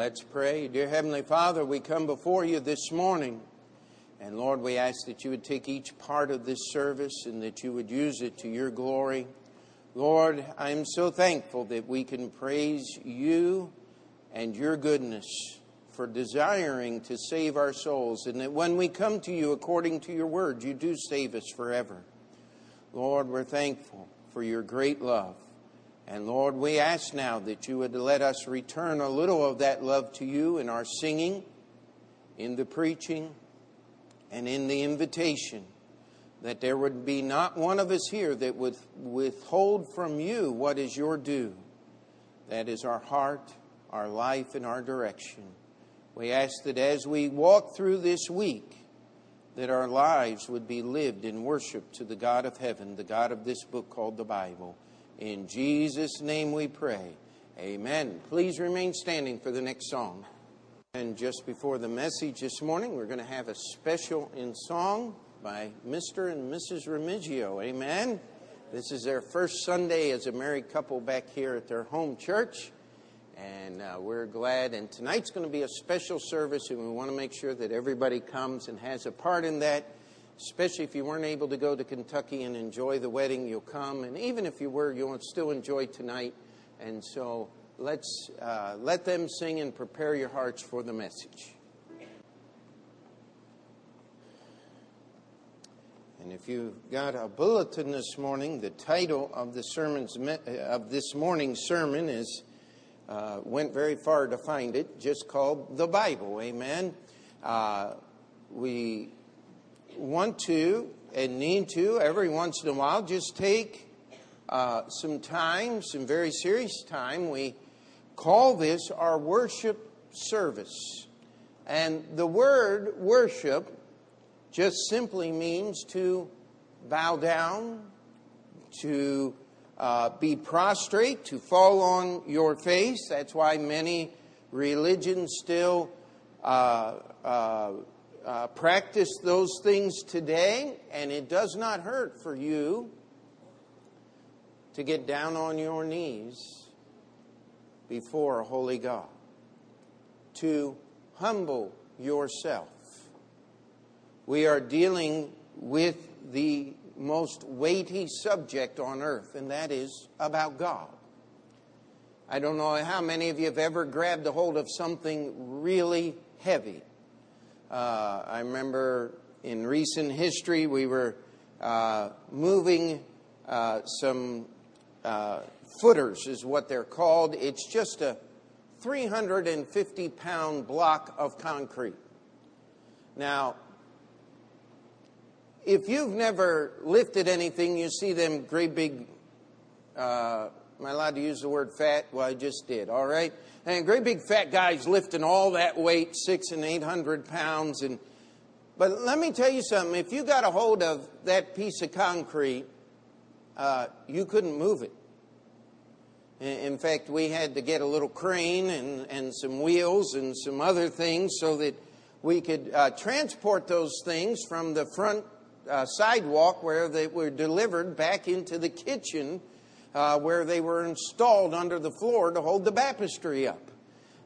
Let's pray. Dear Heavenly Father, we come before you this morning. And Lord, we ask that you would take each part of this service and that you would use it to your glory. Lord, I am so thankful that we can praise you and your goodness for desiring to save our souls, and that when we come to you according to your word, you do save us forever. Lord, we're thankful for your great love. And Lord, we ask now that you would let us return a little of that love to you in our singing, in the preaching, and in the invitation, that there would be not one of us here that would withhold from you what is your due. That is our heart, our life, and our direction. We ask that as we walk through this week, that our lives would be lived in worship to the God of heaven, the God of this book called the Bible. In Jesus' name we pray. Amen. Please remain standing for the next song. And just before the message this morning, we're going to have a special in song by Mr. and Mrs. Remigio. Amen. This is their first Sunday as a married couple back here at their home church. And we're glad. And tonight's going to be a special service, and we want to make sure that everybody comes and has a part in that. Especially if you weren't able to go to Kentucky and enjoy the wedding, you'll come. And even if you were, you'll still enjoy tonight. And so let's let them sing and prepare your hearts for the message. And if you've got a bulletin this morning, the title of the sermons of this morning's sermon is, went very far to find it, just called The Bible. Amen. We want to and need to every once in a while just take some time, some very serious time. We call this our worship service. And the word worship just simply means to bow down, to be prostrate, to fall on your face. That's why many religions still practice those things today, and it does not hurt for you to get down on your knees before a holy God, to humble yourself. We are dealing with the most weighty subject on earth, and that is about God. I don't know how many of you have ever grabbed a hold of something really heavy. I remember in recent history we were moving some footers is what they're called. It's just a 350-pound block of concrete. Now, if you've never lifted anything, you see them great big, am I allowed to use the word fat? Well, I just did, all right? And great big fat guys lifting all that weight, 600 and 800 pounds. But let me tell you something. If you got a hold of that piece of concrete, you couldn't move it. In fact, we had to get a little crane and some wheels and some other things so that we could transport those things from the front sidewalk where they were delivered back into the kitchen where they were installed under the floor to hold the baptistry up.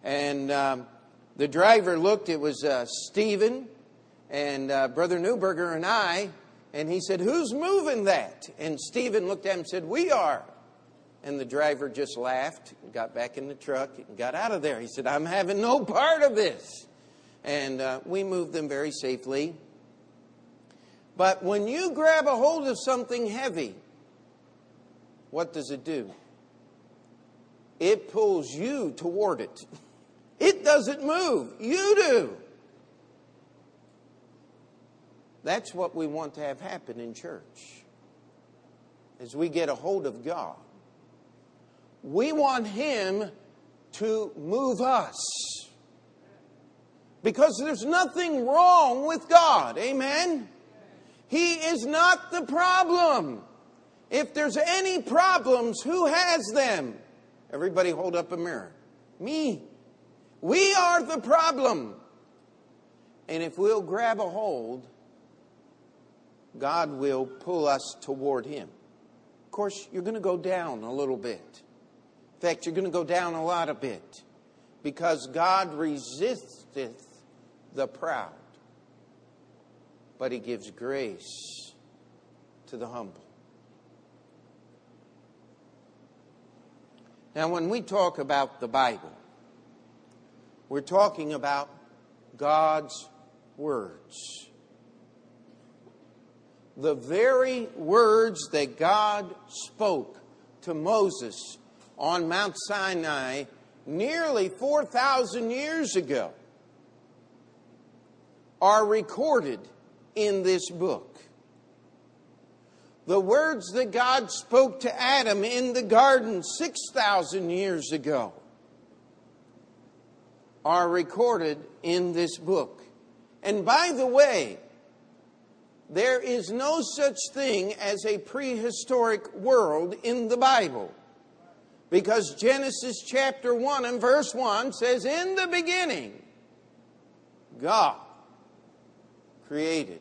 And the driver looked, it was Stephen and Brother Neuberger and I, and he said, "Who's moving that?" And Stephen looked at him and said, "We are." And the driver just laughed, got back in the truck, and got out of there. He said, "I'm having no part of this." And we moved them very safely. But when you grab a hold of something heavy, what does it do? It pulls you toward it. It doesn't move. You do. That's what we want to have happen in church. As we get a hold of God, we want Him to move us. Because there's nothing wrong with God. Amen? He is not the problem. If there's any problems, who has them? Everybody hold up a mirror. Me. We are the problem. And if we'll grab a hold, God will pull us toward Him. Of course, you're going to go down a little bit. In fact, you're going to go down a lot a bit. because God resisteth the proud, but he gives grace to the humble. Now, when we talk about the Bible, we're talking about God's words. The very words that God spoke to Moses on Mount Sinai nearly 4,000 years ago are recorded in this book. The words that God spoke to Adam in the garden 6,000 years ago are recorded in this book. And by the way, there is no such thing as a prehistoric world in the Bible, because Genesis chapter 1 and verse 1 says, "In the beginning, God created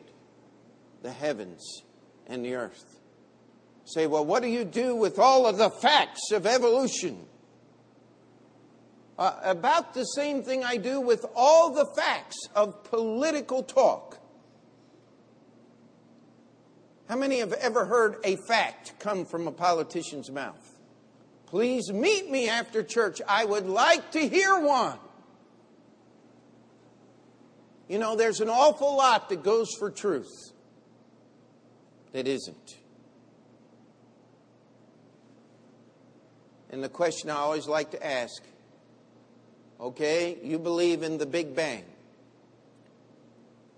the heavens and the earth." You say, well, what do you do with all of the facts of evolution? About the same thing I do with all the facts of political talk. How many have ever heard a fact come from a politician's mouth? Please meet me after church. I would like to hear one. You know, there's an awful lot that goes for truth that isn't. And the question I always like to ask, okay, you believe in the Big Bang.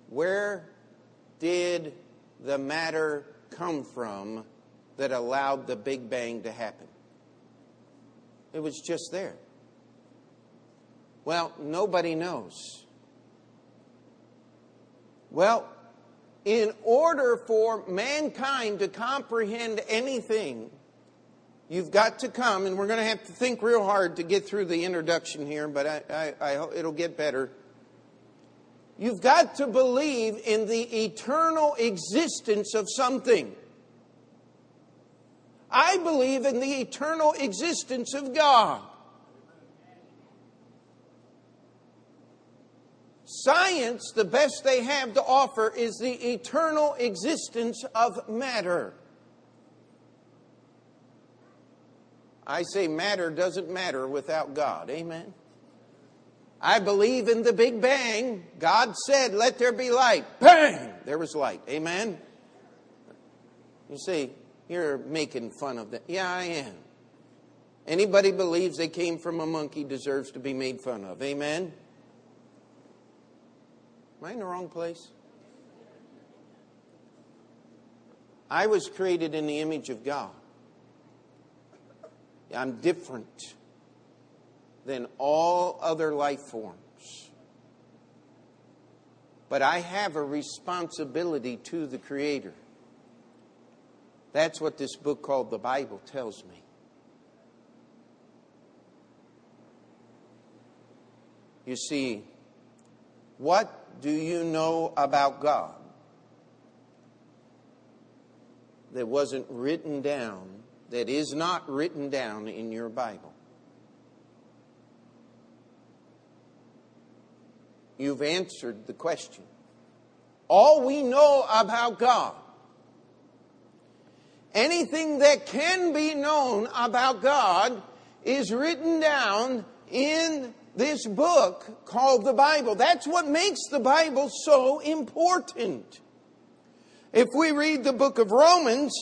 Where did the matter come from that allowed the Big Bang to happen? It was just there. Well, nobody knows. Well, in order for mankind to comprehend anything, you've got to come, and we're going to have to think real hard to get through the introduction here, but I hope it'll get better. You've got to believe in the eternal existence of something. I believe in the eternal existence of God. Science, the best they have to offer, is the eternal existence of matter. I say matter doesn't matter without God. Amen. I believe in the Big Bang. God said, "Let there be light." Bang! There was light. Amen? You see, you're making fun of that. Yeah, I am. Anybody believes they came from a monkey deserves to be made fun of. Amen? Am I in the wrong place? I was created in the image of God. I'm different than all other life forms. But I have a responsibility to the Creator. That's what this book called the Bible tells me. You see, what do you know about God that wasn't written down, that is not written down in your Bible? You've answered the question. All we know about God, anything that can be known about God, is written down in this book called the Bible. That's what makes the Bible so important. If we read the book of Romans,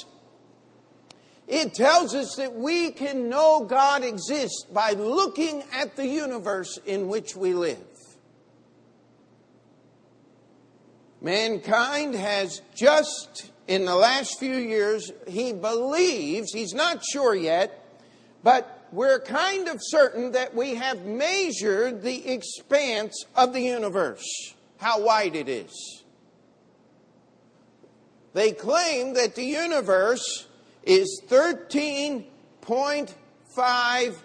it tells us that we can know God exists by looking at the universe in which we live. Mankind has just, in the last few years, he believes, he's not sure yet, but we're kind of certain that we have measured the expanse of the universe, how wide it is. They claim that the universe is 13.5,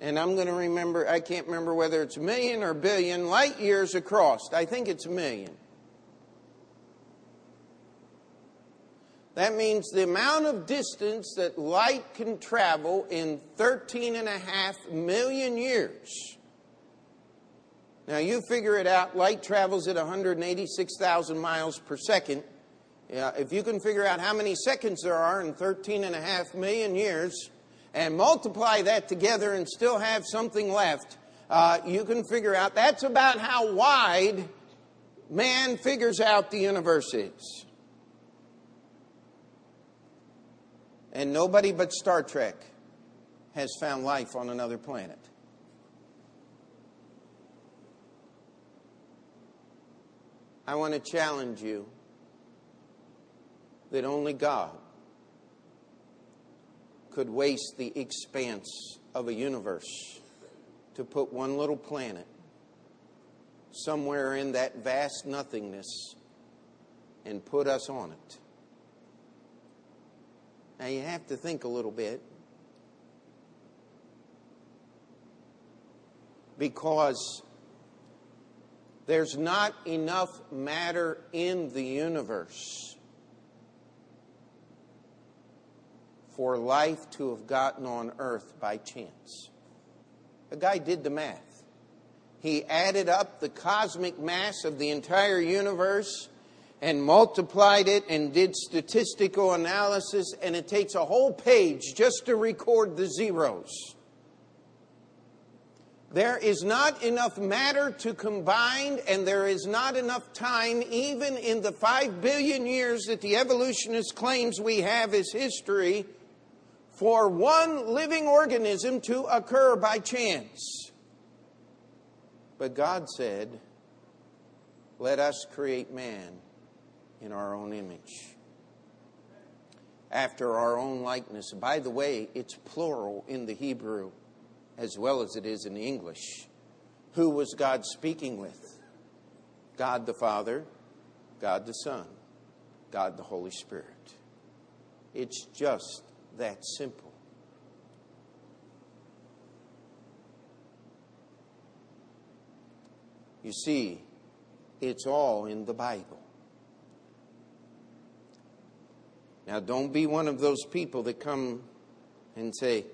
and I'm going to remember, I can't remember whether it's a million or billion light years across. I think it's a million. That means the amount of distance that light can travel in 13.5 million years Now, you figure it out. Light travels at 186,000 miles per second. Yeah, if you can figure out how many seconds there are in 13.5 million years and multiply that together and still have something left, you can figure out that's about how wide man figures out the universe is. And nobody but Star Trek has found life on another planet. I want to challenge you that only God could waste the expanse of a universe to put one little planet somewhere in that vast nothingness and put us on it. Now you have to think a little bit, because there's not enough matter in the universe for life to have gotten on earth by chance. A guy did the math. He added up the cosmic mass of the entire universe and multiplied it and did statistical analysis, and it takes a whole page just to record the zeros. There is not enough matter to combine, and there is not enough time, even in the 5 billion years that the evolutionist claims we have as history, for one living organism to occur by chance. But God said, let us create man in our own image, after our own likeness. By the way, it's plural in the Hebrew as well as it is in English. Who was God speaking with? God the Father, God the Son, God the Holy Spirit. It's just that simple. You see, it's all in the Bible. Now, don't be one of those people that come and say,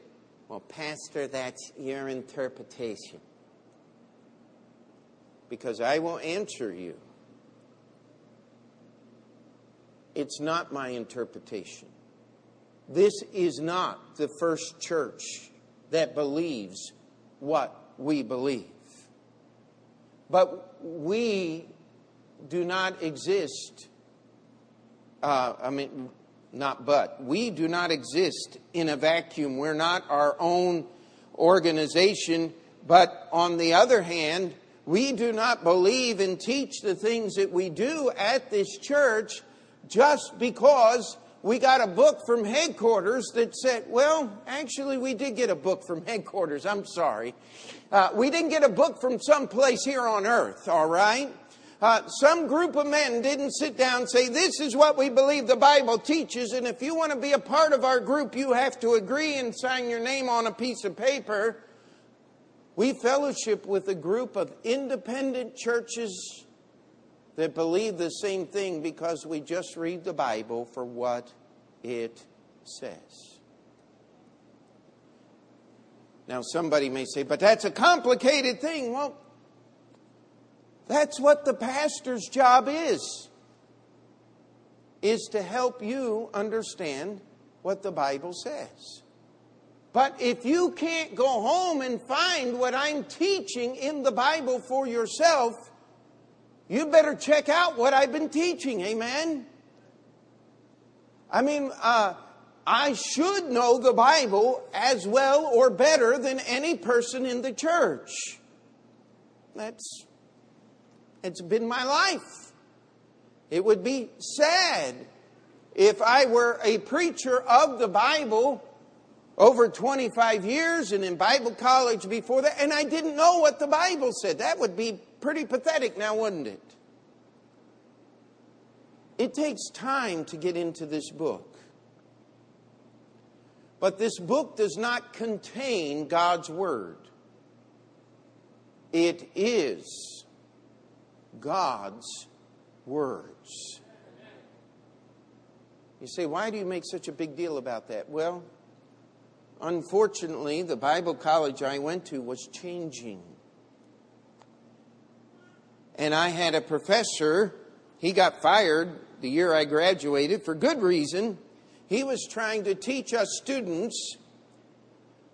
well, Pastor, that's your interpretation. Because I will answer you, it's not my interpretation. This is not the first church that believes what we believe. But we do not exist, we do not exist in a vacuum. We're not our own organization. But on the other hand, we do not believe and teach the things that we do at this church just because we got a book from headquarters that said, well, actually, we did get a book from headquarters. I'm sorry. We didn't get a book from someplace here on earth, all right? Some group of men didn't sit down and say, this is what we believe the Bible teaches, and if you want to be a part of our group, you have to agree and sign your name on a piece of paper. We fellowship with a group of independent churches that believe the same thing because we just read the Bible for what it says. Now, somebody may say, but that's a complicated thing. Well, that's what the pastor's job is to help you understand what the Bible says. But if you can't go home and find what I'm teaching in the Bible for yourself, you better check out what I've been teaching, amen? I should know the Bible as well or better than any person in the church. It's been my life. It would be sad if I were a preacher of the Bible over 25 years and in Bible college before that, and I didn't know what the Bible said. That would be pretty pathetic now, wouldn't it? It takes time to get into this book. But this book does not contain God's Word. It is God's words. You say, why do you make such a big deal about that? Well, unfortunately, the Bible college I went to was changing. And I had a professor, he got fired the year I graduated for good reason. He was trying to teach us students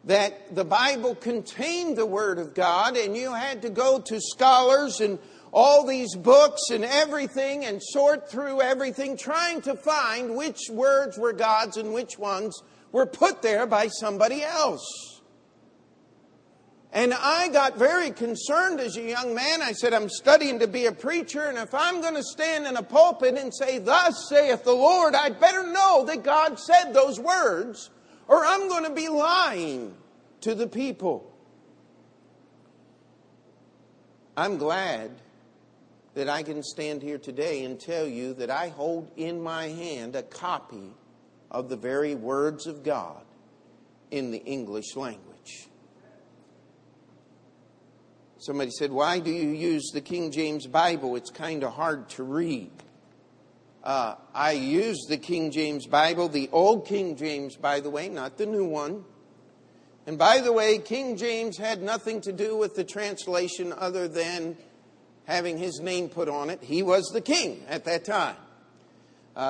that the Bible contained the Word of God, and you had to go to scholars and all these books and everything and sort through everything, trying to find which words were God's and which ones were put there by somebody else. And I got very concerned as a young man. I said, I'm studying to be a preacher, and if I'm going to stand in a pulpit and say, thus saith the Lord, I'd better know that God said those words, or I'm going to be lying to the people. I'm glad that I can stand here today and tell you that I hold in my hand a copy of the very words of God in the English language. Somebody said, why do you use the King James Bible? It's kind of hard to read. I use the King James Bible, the old King James, by the way, not the new one. And by the way, King James had nothing to do with the translation other than having his name put on it. He was the king at that time.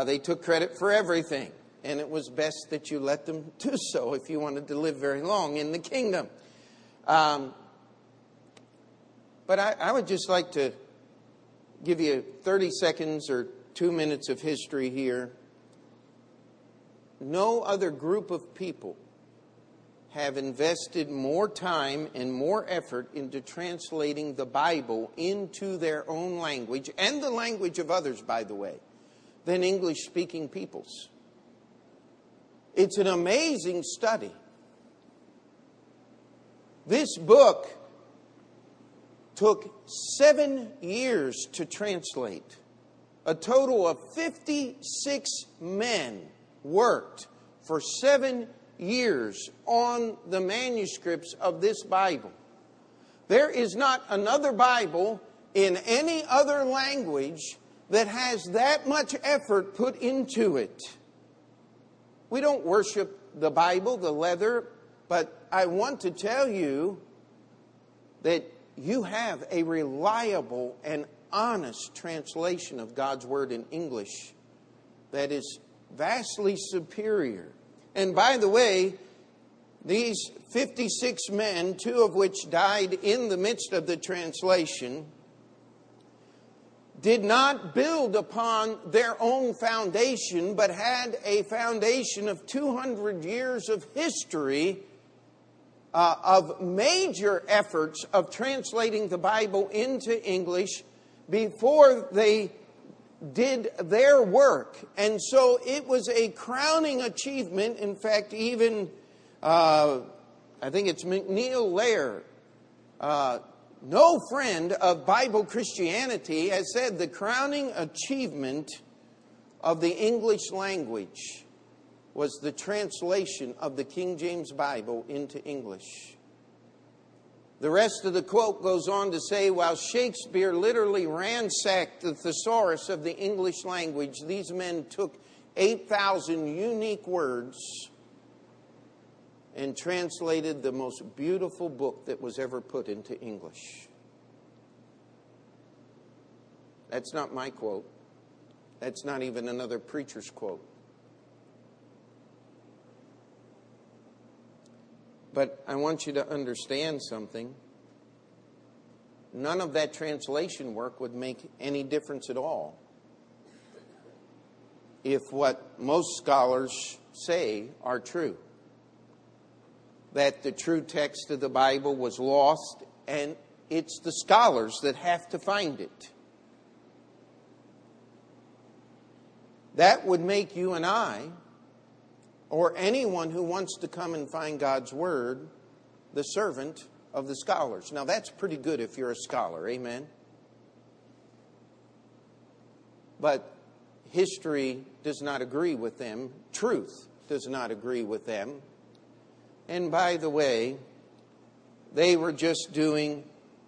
They took credit for everything. And it was best that you let them do so if you wanted to live very long in the kingdom. But I would just like to give you 30 seconds or 2 minutes of history here. No other group of people have invested more time and more effort into translating the Bible into their own language, and the language of others, by the way, than English-speaking peoples. It's an amazing study. This book took 7 years to translate. A total of 56 men worked for 7 years on the manuscripts of this Bible. There is not another Bible in any other language that has that much effort put into it. We don't worship the Bible, the leather, but I want to tell you that you have a reliable and honest translation of God's Word in English that is vastly superior. And by the way, these 56 men, 2 of which died in the midst of the translation, did not build upon their own foundation, but had a foundation of 200 years of history of major efforts of translating the Bible into English before they did their work. And so it was a crowning achievement. In fact, even, I think it's McNeil Lair, no friend of Bible Christianity, has said the crowning achievement of the English language was the translation of the King James Bible into English. The rest of the quote goes on to say, while Shakespeare literally ransacked the thesaurus of the English language, these men took 8,000 unique words and translated the most beautiful book that was ever put into English. That's not my quote. That's not even another preacher's quote. But I want you to understand something. None of that translation work would make any difference at all if what most scholars say are true, that the true text of the Bible was lost, and it's the scholars that have to find it. That would make you and I, or anyone who wants to come and find God's Word, the servant of the scholars. Now that's pretty good if you're a scholar, amen? But history does not agree with them. Truth does not agree with them. And by the way, they were just doing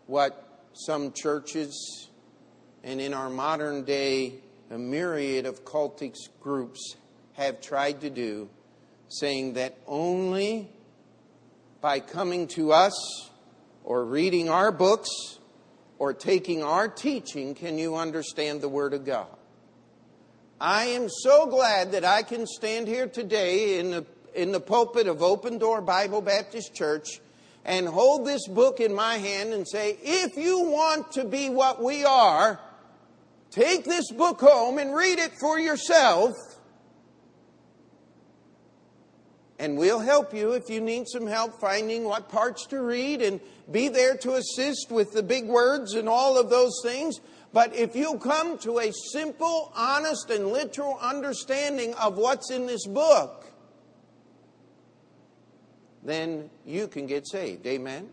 what some churches, and in our modern day, a myriad of cultic groups have tried to do, saying that only by coming to us or reading our books or taking our teaching can you understand the Word of God. I am so glad that I can stand here today in the pulpit of Open Door Bible Baptist Church and hold this book in my hand and say, if you want to be what we are, take this book home and read it for yourself. And we'll help you if you need some help finding what parts to read and be there to assist with the big words and all of those things. But if you come to a simple, honest, and literal understanding of what's in this book, then you can get saved. Amen?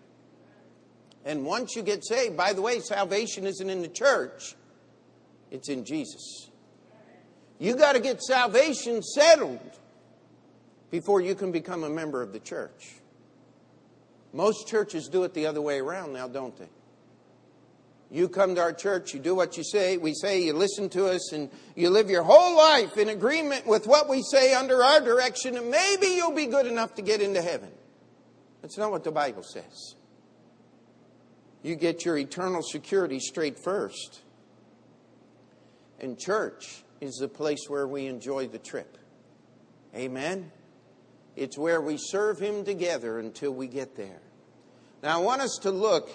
And once you get saved, by the way, salvation isn't in the church. It's in Jesus. You got to get salvation settled before you can become a member of the church. Most churches do it the other way around now, don't they? You come to our church, you do what you say, we say, you listen to us, and you live your whole life in agreement with what we say under our direction, and maybe you'll be good enough to get into heaven. That's not what the Bible says. You get your eternal security straight first. And church is the place where we enjoy the trip. Amen? It's where we serve Him together until we get there. Now, I want us to look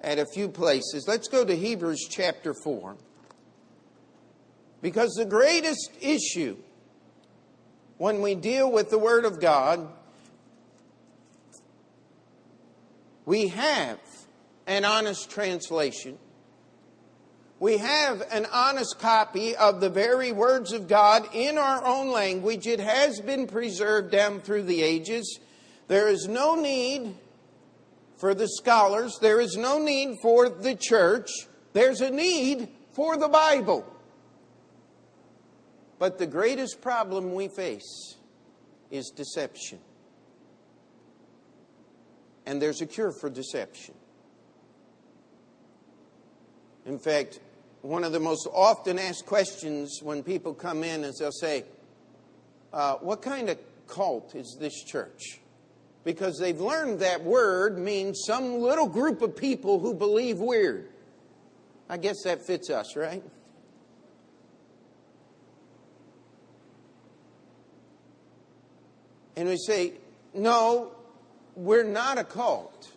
at a few places. Let's go to Hebrews chapter 4. Because the greatest issue when we deal with the Word of God, we have an honest translation. We have an honest copy of the very words of God in our own language. It has been preserved down through the ages. There is no need for the scholars. There is no need for the church. There's a need for the Bible. But the greatest problem we face is deception. And there's a cure for deception. In fact, one of the most often asked questions when people come in is they'll say, what kind of cult is this church? Because they've learned that word means some little group of people who believe weird. I guess that fits us, right? And we say, no, we're not a cult.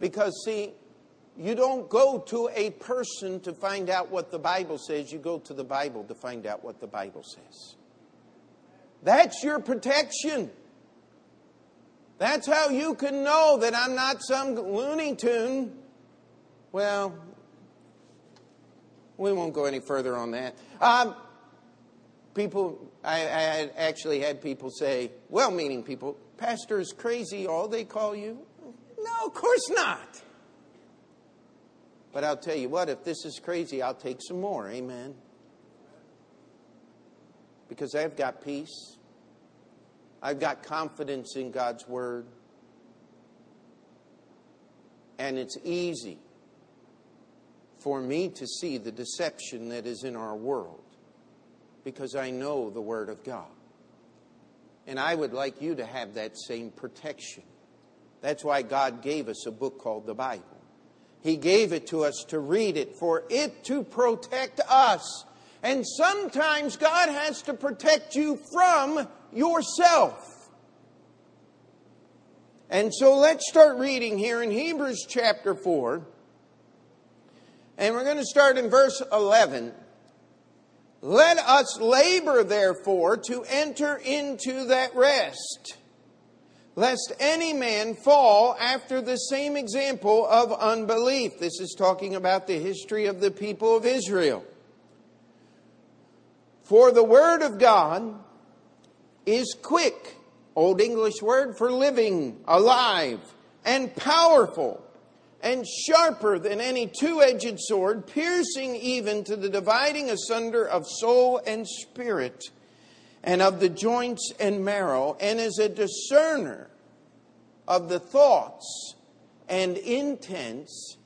Because, see, you don't go to a person to find out what the Bible says. You go to the Bible to find out what the Bible says. That's your protection. That's how you can know that I'm not some Looney Tune. Well, we won't go any further on that. I actually had people say, well-meaning people, Pastor is crazy, all they call you. No, of course not. But I'll tell you what, if this is crazy, I'll take some more, amen? Because I've got peace. I've got confidence in God's Word. And it's easy for me to see the deception that is in our world because I know the Word of God. And I would like you to have that same protection. That's why God gave us a book called the Bible. He gave it to us to read it, for it to protect us. And sometimes God has to protect you from yourself. And so let's start reading here in Hebrews chapter 4. And we're going to start in verse 11. Let us labor, therefore, to enter into that rest, lest any man fall after the same example of unbelief. This is talking about the history of the people of Israel. For the word of God is quick, Old English word for living, alive, and powerful, and sharper than any two-edged sword, piercing even to the dividing asunder of soul and spirit, and of the joints and marrow, and is a discerner of the thoughts and intents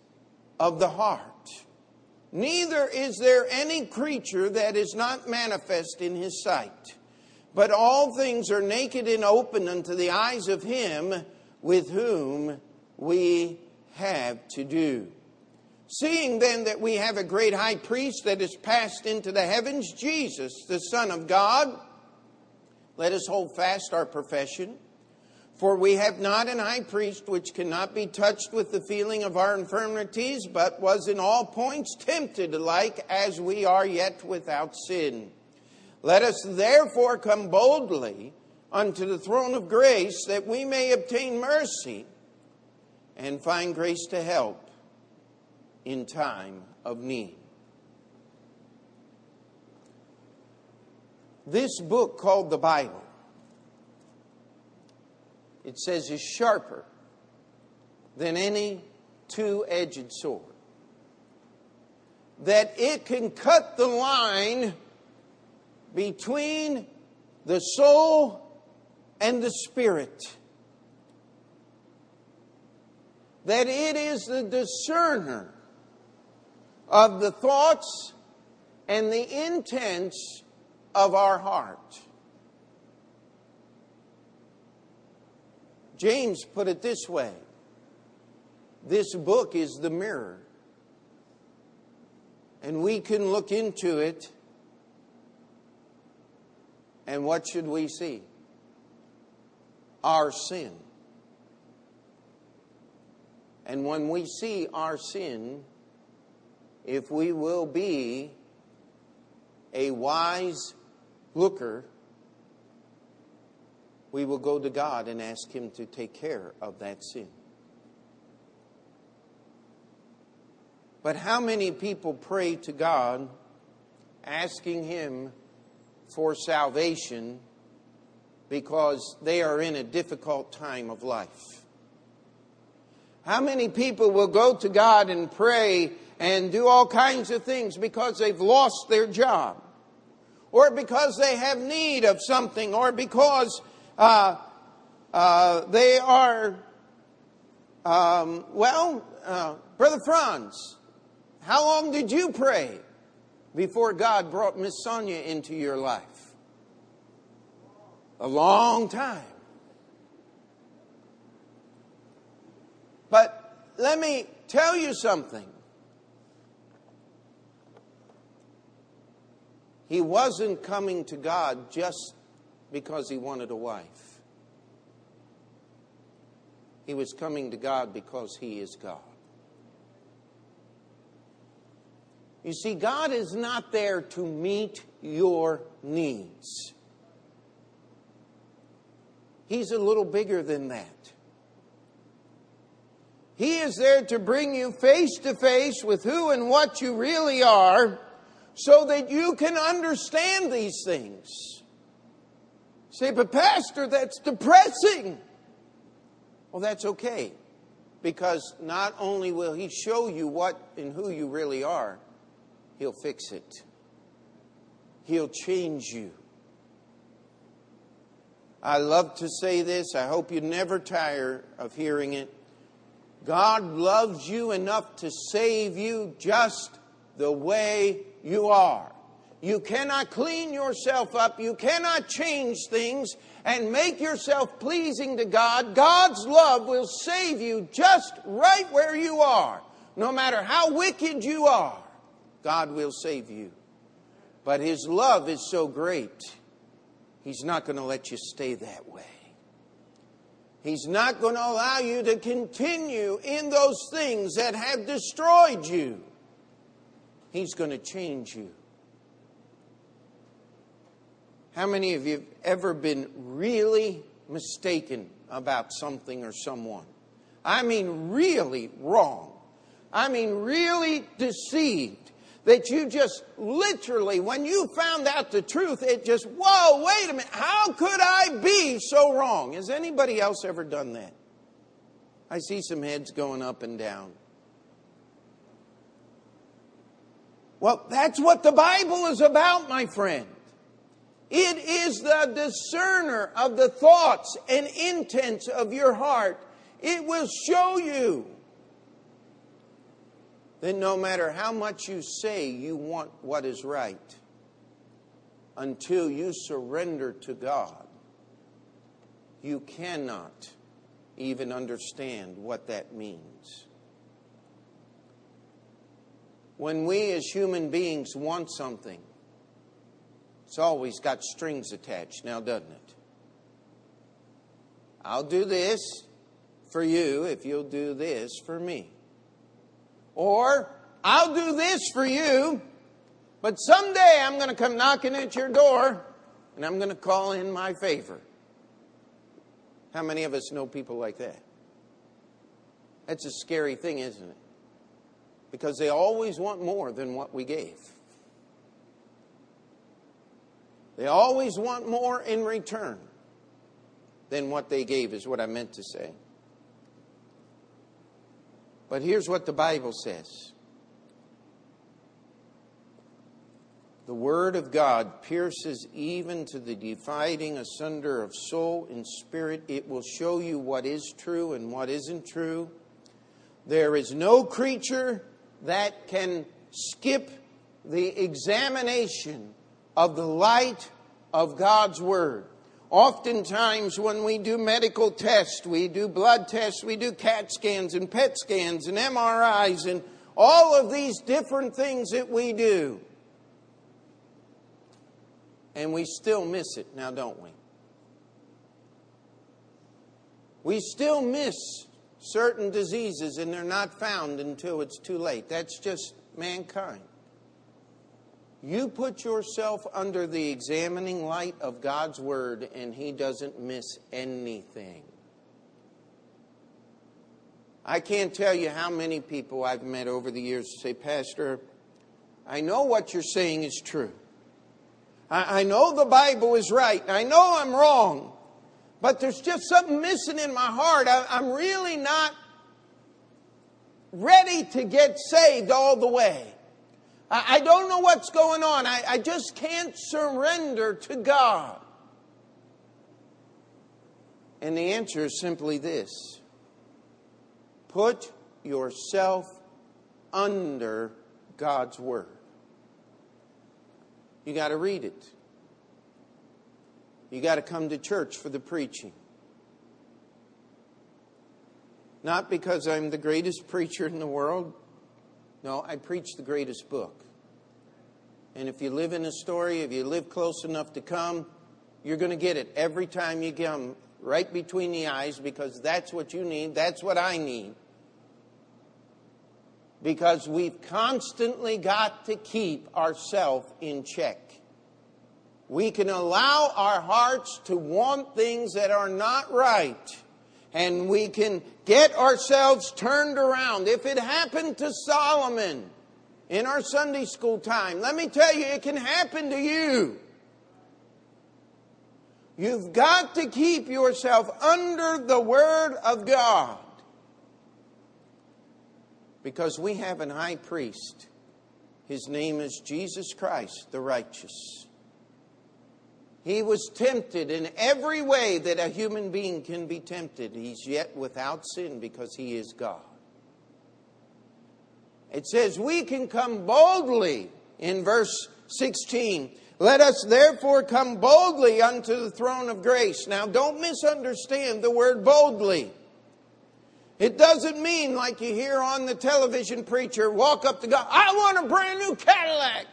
of the heart. Neither is there any creature that is not manifest in His sight, but all things are naked and open unto the eyes of Him with whom we have to do. Seeing then that we have a great high priest that is passed into the heavens, Jesus, the Son of God, let us hold fast our profession. For we have not an high priest which cannot be touched with the feeling of our infirmities, but was in all points tempted like as we are, yet without sin. Let us therefore come boldly unto the throne of grace, that we may obtain mercy and find grace to help in time of need. This book called the Bible, it says, is sharper than any two-edged sword. That it can cut the line between the soul and the spirit. That it is the discerner of the thoughts and the intents of our heart. James put it this way: this book is the mirror, and we can look into it, and what should we see? Our sin. And when we see our sin, if we will be a wise looker, we will go to God and ask Him to take care of that sin. But how many people pray to God asking Him for salvation because they are in a difficult time of life? How many people will go to God and pray and do all kinds of things because they've lost their job, or because they have need of something, or because they are, Brother Franz, how long did you pray before God brought Miss Sonia into your life? A long time. But let me tell you something. He wasn't coming to God just because he wanted a wife. He was coming to God because he is God. You see, God is not there to meet your needs. He's a little bigger than that. He is there to bring you face to face with who and what you really are, so that you can understand these things. Say, but Pastor, that's depressing. Well, that's okay, because not only will He show you what and who you really are, He'll fix it. He'll change you. I love to say this. I hope you never tire of hearing it. God loves you enough to save you just the way you are. You cannot clean yourself up. You cannot change things and make yourself pleasing to God. God's love will save you just right where you are. No matter how wicked you are, God will save you. But His love is so great, He's not going to let you stay that way. He's not going to allow you to continue in those things that have destroyed you. He's going to change you. How many of you have ever been really mistaken about something or someone? I mean really wrong. I mean really deceived. That you just literally, when you found out the truth, it just, whoa, wait a minute, how could I be so wrong? Has anybody else ever done that? I see some heads going up and down. Well, that's what the Bible is about, my friend. It is the discerner of the thoughts and intents of your heart. It will show you that no matter how much you say you want what is right, until you surrender to God, you cannot even understand what that means. When we as human beings want something, it's always got strings attached now, doesn't it? I'll do this for you if you'll do this for me. Or, I'll do this for you, but someday I'm going to come knocking at your door and I'm going to call in my favor. How many of us know people like that? That's a scary thing, isn't it? Because they always want more than what we gave. They always want more in return than what they gave, is what I meant to say. But here's what the Bible says. The Word of God pierces even to the dividing asunder of soul and spirit. It will show you what is true and what isn't true. There is no creature that can skip the examination of the light of God's Word. Oftentimes when we do medical tests, we do blood tests, we do CAT scans and PET scans and MRIs and all of these different things that we do. And we still miss it now, don't we? We still miss certain diseases, and they're not found until it's too late. That's just mankind. You put yourself under the examining light of God's Word, and He doesn't miss anything. I can't tell you how many people I've met over the years who say, Pastor, I know what you're saying is true. I know the Bible is right. I know I'm wrong. But there's just something missing in my heart. I'm really not ready to get saved all the way. I don't know what's going on. I just can't surrender to God. And the answer is simply this. Put yourself under God's Word. You got to read it. You got to come to church for the preaching. Not because I'm the greatest preacher in the world. No, I preach the greatest book. And if you live in a story, if you live close enough to come, you're going to get it every time you come, right between the eyes, because that's what you need, that's what I need. Because we've constantly got to keep ourselves in check. We can allow our hearts to want things that are not right. And we can get ourselves turned around. If it happened to Solomon in our Sunday school time, let me tell you, it can happen to you. You've got to keep yourself under the Word of God. Because we have an high priest. His name is Jesus Christ, the righteous. He was tempted in every way that a human being can be tempted. He's yet without sin because He is God. It says we can come boldly in verse 16. Let us therefore come boldly unto the throne of grace. Now don't misunderstand the word boldly. It doesn't mean like you hear on the television preacher, walk up to God, I want a brand new Cadillac.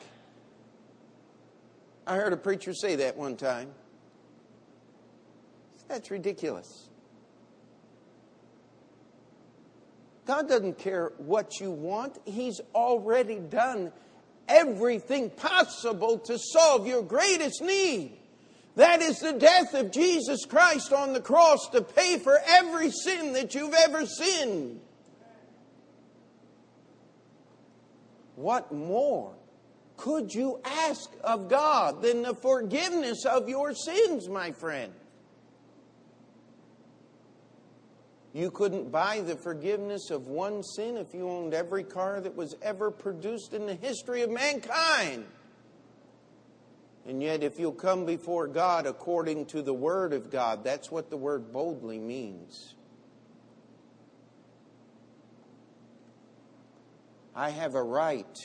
I heard a preacher say that one time. That's ridiculous. God doesn't care what you want. He's already done everything possible to solve your greatest need. That is the death of Jesus Christ on the cross to pay for every sin that you've ever sinned. What more could you ask of God than the forgiveness of your sins, my friend? You couldn't buy the forgiveness of one sin if you owned every car that was ever produced in the history of mankind. And yet, if you'll come before God according to the Word of God, that's what the word boldly means. I have a right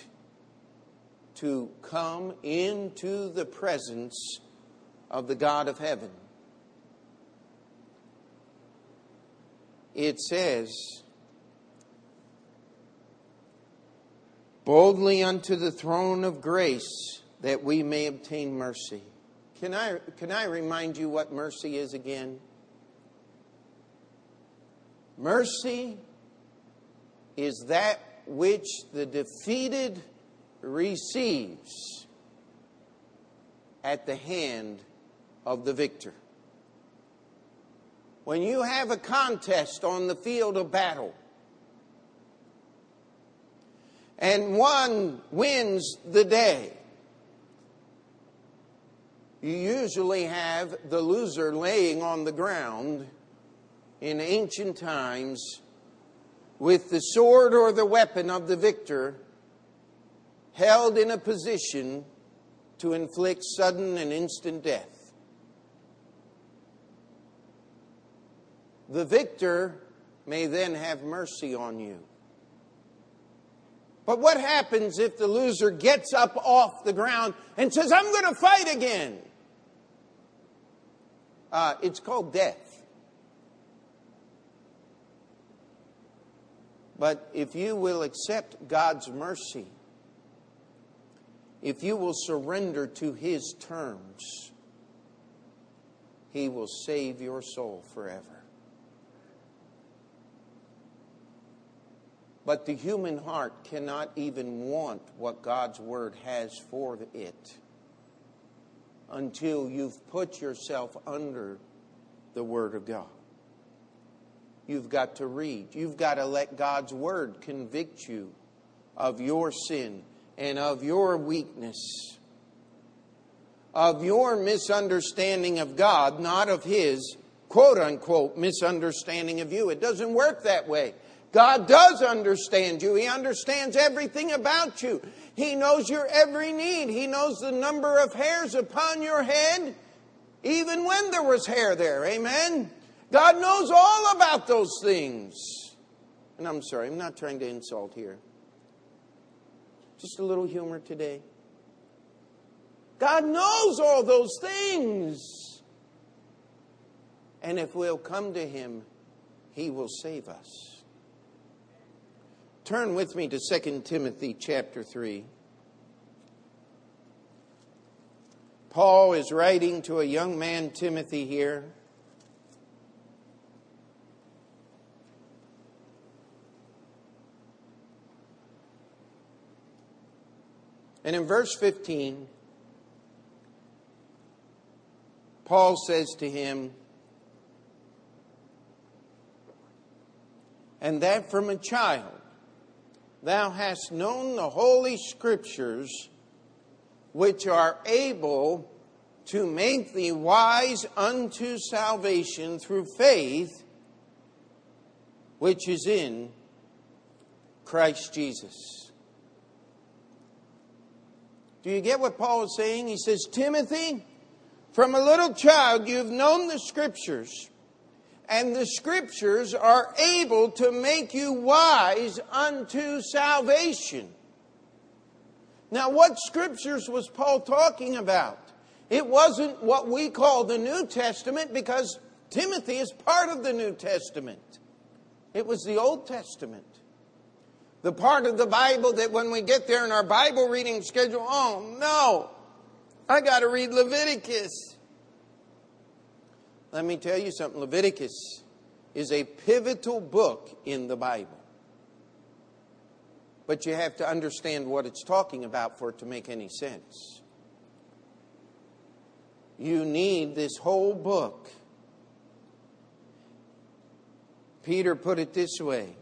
to come into the presence of the God of heaven. It says, boldly unto the throne of grace, that we may obtain mercy. Can I remind you what mercy is again? Mercy is that which the defeated receives at the hand of the victor. When you have a contest on the field of battle, and one wins the day, you usually have the loser laying on the ground in ancient times with the sword or the weapon of the victor held in a position to inflict sudden and instant death. The victor may then have mercy on you. But what happens if the loser gets up off the ground and says, I'm going to fight again? It's called death. But if you will accept God's mercy, if you will surrender to His terms, He will save your soul forever. But the human heart cannot even want what God's Word has for it until you've put yourself under the Word of God. You've got to read. You've got to let God's Word convict you of your sin and of your weakness, of your misunderstanding of God, not of His quote-unquote misunderstanding of you. It doesn't work that way. God does understand you. He understands everything about you. He knows your every need. He knows the number of hairs upon your head, even when there was hair there. Amen? God knows all about those things. And I'm sorry, I'm not trying to insult here. Just a little humor today. God knows all those things. And if we'll come to Him, He will save us. Turn with me to 2 Timothy chapter 3. Paul is writing to a young man, Timothy, here. And in verse 15, Paul says to him, and that from a child thou hast known the Holy Scriptures, which are able to make thee wise unto salvation through faith, which is in Christ Jesus. Do you get what Paul is saying? He says, Timothy, from a little child you've known the Scriptures, and the Scriptures are able to make you wise unto salvation. Now, what Scriptures was Paul talking about? It wasn't what we call the New Testament, because Timothy is part of the New Testament. It was the Old Testament. The part of the Bible that when we get there in our Bible reading schedule, oh no, I got to read Leviticus. Let me tell you something. Leviticus is a pivotal book in the Bible. But you have to understand what it's talking about for it to make any sense. You need this whole book. Peter put it this way.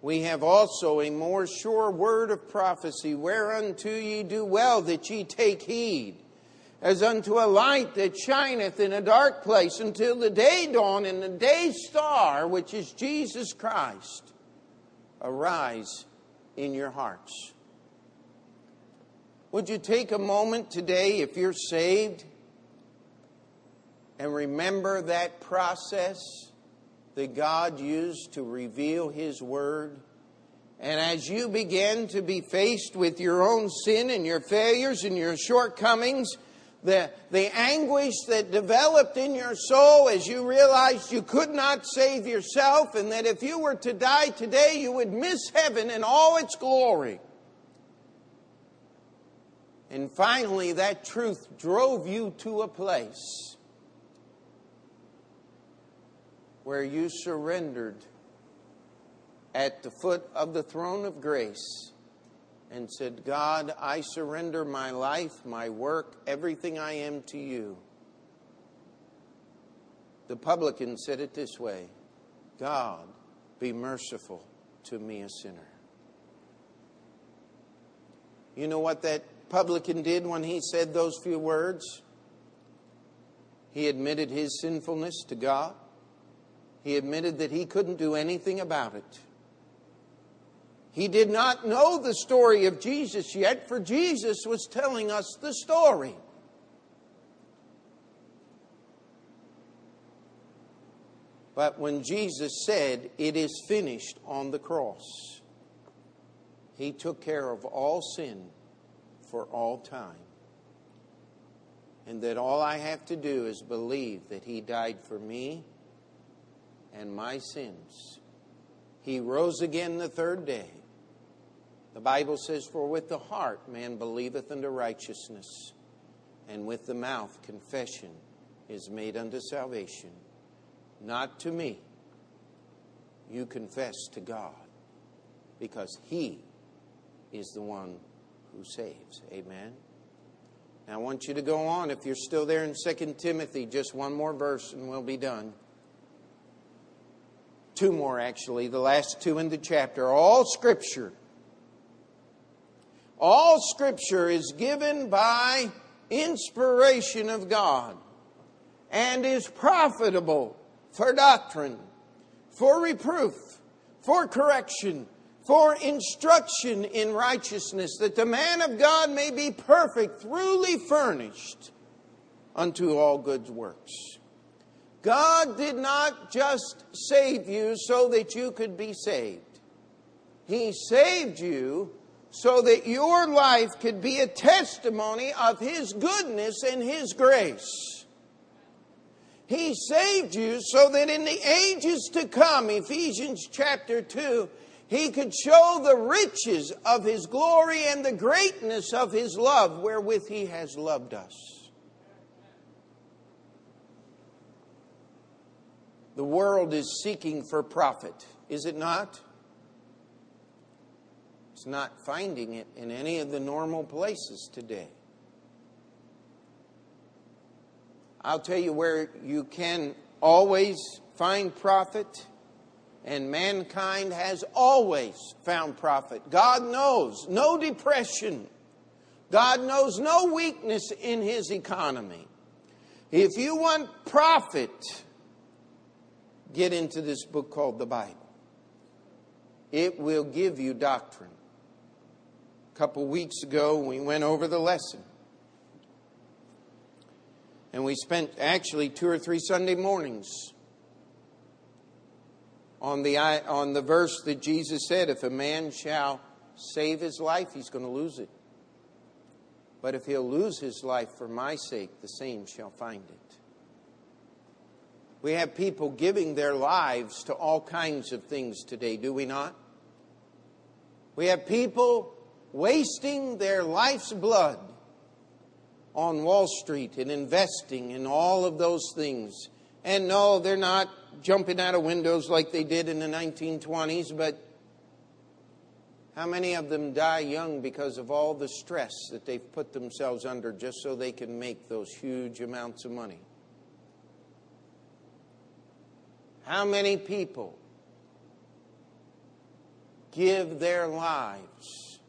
We have also a more sure word of prophecy, whereunto ye do well that ye take heed, as unto a light that shineth in a dark place until the day dawn and the day star, which is Jesus Christ, arise in your hearts. Would you take a moment today, if you're saved, and remember that process that God used to reveal His Word? And as you begin to be faced with your own sin and your failures and your shortcomings, the anguish that developed in your soul as you realized you could not save yourself, and that if you were to die today, you would miss heaven and all its glory. And finally, that truth drove you to a place where you surrendered at the foot of the throne of grace and said, God, I surrender my life, my work, everything I am to you. The publican said it this way, God, be merciful to me, a sinner. You know what that publican did when he said those few words? He admitted his sinfulness to God. He admitted that he couldn't do anything about it. He did not know the story of Jesus yet, for Jesus was telling us the story. But when Jesus said, it is finished on the cross, he took care of all sin for all time. And that all I have to do is believe that he died for me and my sins. He rose again the third day. The Bible says, for with the heart man believeth unto righteousness, and with the mouth confession is made unto salvation. Not to me. You confess to God, because he is the one who saves. Amen. Now I want you to go on. If you're still there in 2 Timothy, just one more verse and we'll be done. Two more actually, the last two in the chapter. All Scripture is given by inspiration of God and is profitable for doctrine, for reproof, for correction, for instruction in righteousness, that the man of God may be perfect, truly furnished unto all good works. God did not just save you so that you could be saved. He saved you so that your life could be a testimony of his goodness and his grace. He saved you so that in the ages to come, Ephesians chapter 2, he could show the riches of his glory and the greatness of his love wherewith he has loved us. The world is seeking for profit, is it not? It's not finding it in any of the normal places today. I'll tell you where you can always find profit, and mankind has always found profit. God knows no depression. God knows no weakness in his economy. If you want profit, get into this book called the Bible. It will give you doctrine. A couple weeks ago, we went over the lesson. And we spent actually 2 or 3 Sunday mornings on the verse that Jesus said, if a man shall save his life, he's going to lose it. But if he'll lose his life for my sake, the same shall find it. We have people giving their lives to all kinds of things today, do we not? We have people wasting their life's blood on Wall Street and investing in all of those things. And no, they're not jumping out of windows like they did in the 1920s, but how many of them die young because of all the stress that they've put themselves under just so they can make those huge amounts of money? How many people give their lives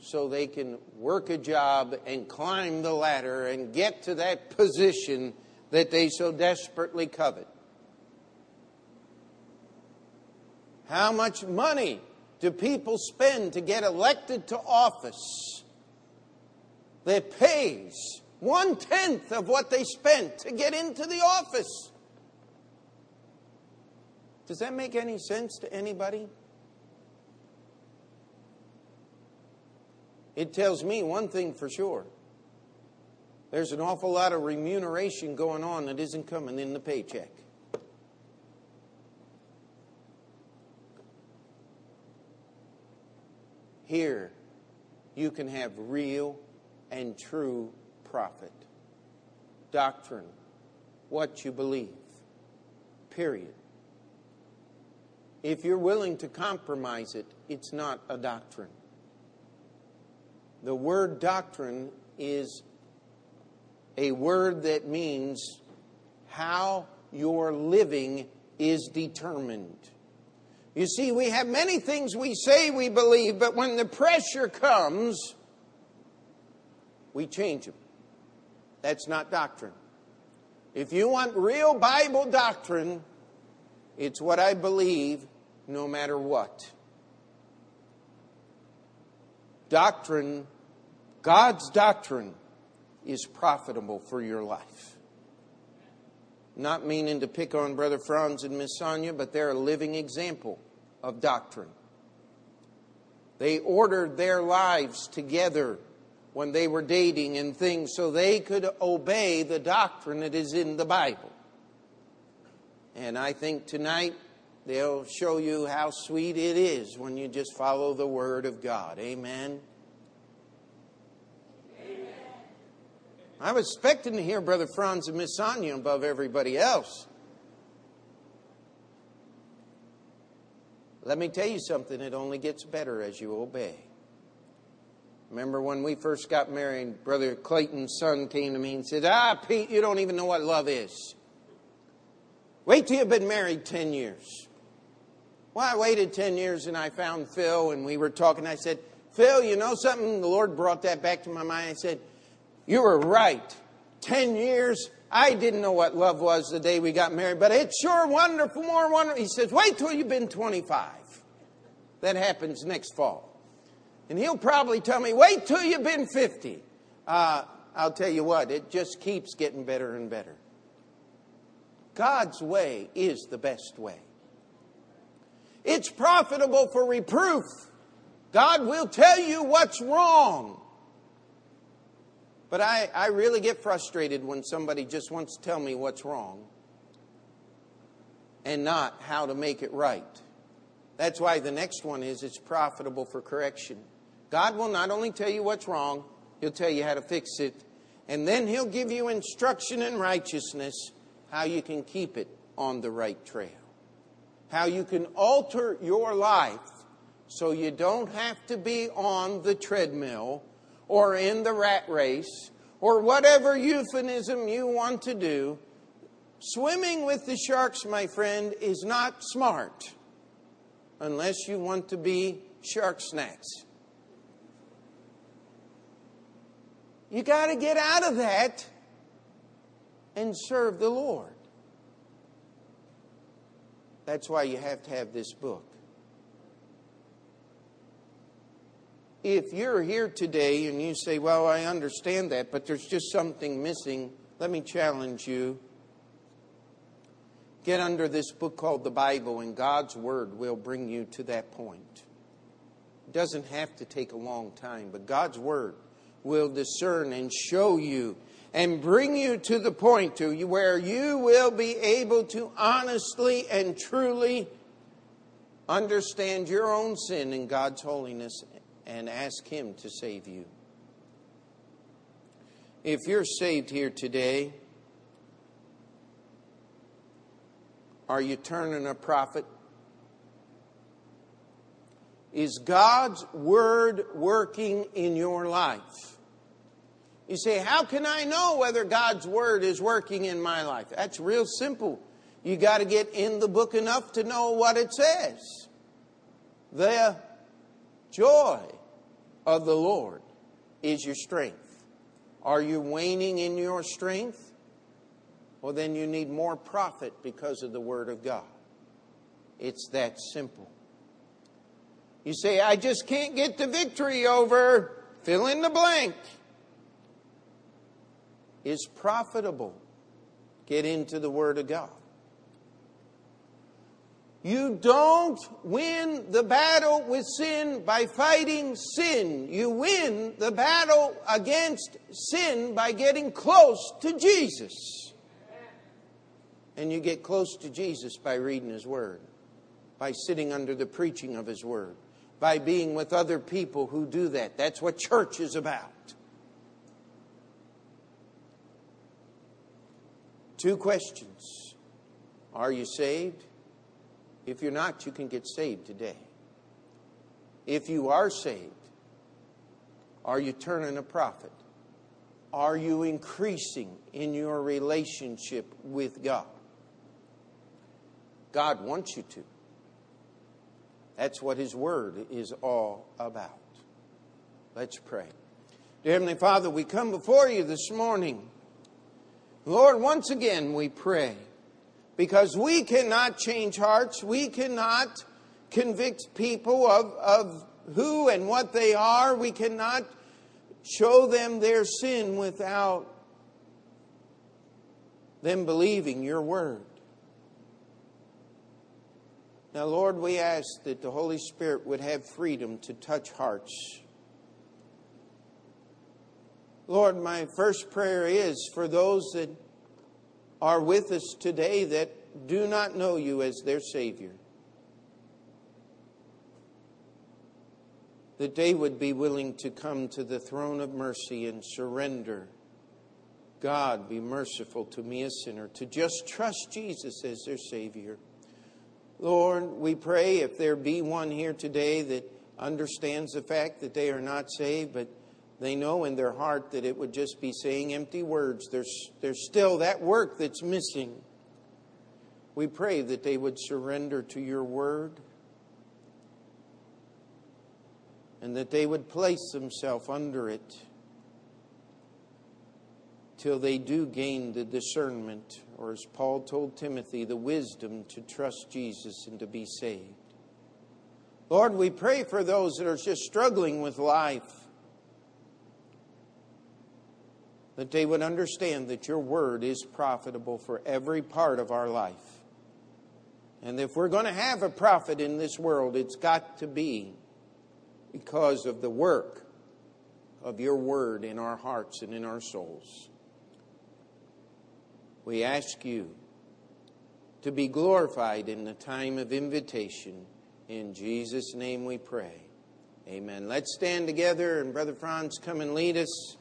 so they can work a job and climb the ladder and get to that position that they so desperately covet? How much money do people spend to get elected to office that pays 1/10 of what they spent to get into the office? Does that make any sense to anybody? It tells me one thing for sure. There's an awful lot of remuneration going on that isn't coming in the paycheck. Here, you can have real and true prophet. Doctrine, what you believe, period. If you're willing to compromise it, it's not a doctrine. The word doctrine is a word that means how your living is determined. You see, we have many things we say we believe, but when the pressure comes, we change them. That's not doctrine. If you want real Bible doctrine, it's what I believe no matter what. Doctrine, God's doctrine, is profitable for your life. Not meaning to pick on Brother Franz and Miss Sonia, but they're a living example of doctrine. They ordered their lives together when they were dating and things so they could obey the doctrine that is in the Bible. And I think tonight they'll show you how sweet it is when you just follow the Word of God. Amen? Amen. I was expecting to hear Brother Franz and Miss Sonia above everybody else. Let me tell you something, it only gets better as you obey. Remember when we first got married, Brother Clayton's son came to me and said, Pete, you don't even know what love is. Wait till you've been married 10 years. Well, I waited 10 years and I found Phil and we were talking. I said, Phil, you know something? The Lord brought that back to my mind. I said, you were right. 10 years, I didn't know what love was the day we got married, but it's sure wonderful, more wonderful. He says, wait till you've been 25. That happens next fall. And he'll probably tell me, wait till you've been 50. I'll tell you what, it just keeps getting better and better. God's way is the best way. It's profitable for reproof. God will tell you what's wrong. But I really get frustrated when somebody just wants to tell me what's wrong and not how to make it right. That's why the next one is it's profitable for correction. God will not only tell you what's wrong, He'll tell you how to fix it. And then He'll give you instruction in righteousness, how you can keep it on the right trail, how you can alter your life so you don't have to be on the treadmill or in the rat race or whatever euphemism you want to do. Swimming with the sharks, my friend, is not smart unless you want to be shark snacks. You got to get out of that and serve the Lord. That's why you have to have this book. If you're here today and you say, well, I understand that, but there's just something missing, let me challenge you. Get under this book called the Bible, and God's Word will bring you to that point. It doesn't have to take a long time, but God's Word will discern and show you and bring you to the point to where you will be able to honestly and truly understand your own sin and God's holiness and ask Him to save you. If you're saved here today, are you turning a prophet? Is God's Word working in your life? You say, how can I know whether God's Word is working in my life? That's real simple. You got to get in the book enough to know what it says. The joy of the Lord is your strength. Are you waning in your strength? Well, then you need more profit because of the Word of God. It's that simple. You say, I just can't get the victory over fill in the blank. Is profitable. Get into the Word of God. You don't win the battle with sin by fighting sin. You win the battle against sin by getting close to Jesus. And you get close to Jesus by reading His Word, by sitting under the preaching of His Word, by being with other people who do that. That's what church is about. Two questions. Are you saved? If you're not, you can get saved today. If you are saved, are you turning a profit? Are you increasing in your relationship with God? God wants you to. That's what His Word is all about. Let's pray. Dear Heavenly Father, we come before You this morning. Lord, once again we pray, because we cannot change hearts. We cannot convict people of who and what they are. We cannot show them their sin without them believing Your Word. Now, Lord, we ask that the Holy Spirit would have freedom to touch hearts. Lord, my first prayer is for those that are with us today that do not know You as their Savior, that they would be willing to come to the throne of mercy and surrender. God, be merciful to me, a sinner, to just trust Jesus as their Savior. Lord, we pray if there be one here today that understands the fact that they are not saved, but they know in their heart that it would just be saying empty words. There's still that work that's missing. We pray that they would surrender to Your Word and that they would place themselves under it till they do gain the discernment, or as Paul told Timothy, the wisdom to trust Jesus and to be saved. Lord, we pray for those that are just struggling with life, that they would understand that Your Word is profitable for every part of our life. And if we're going to have a profit in this world, it's got to be because of the work of Your Word in our hearts and in our souls. We ask You to be glorified in the time of invitation. In Jesus' name we pray. Amen. Let's stand together, and Brother Franz, come and lead us.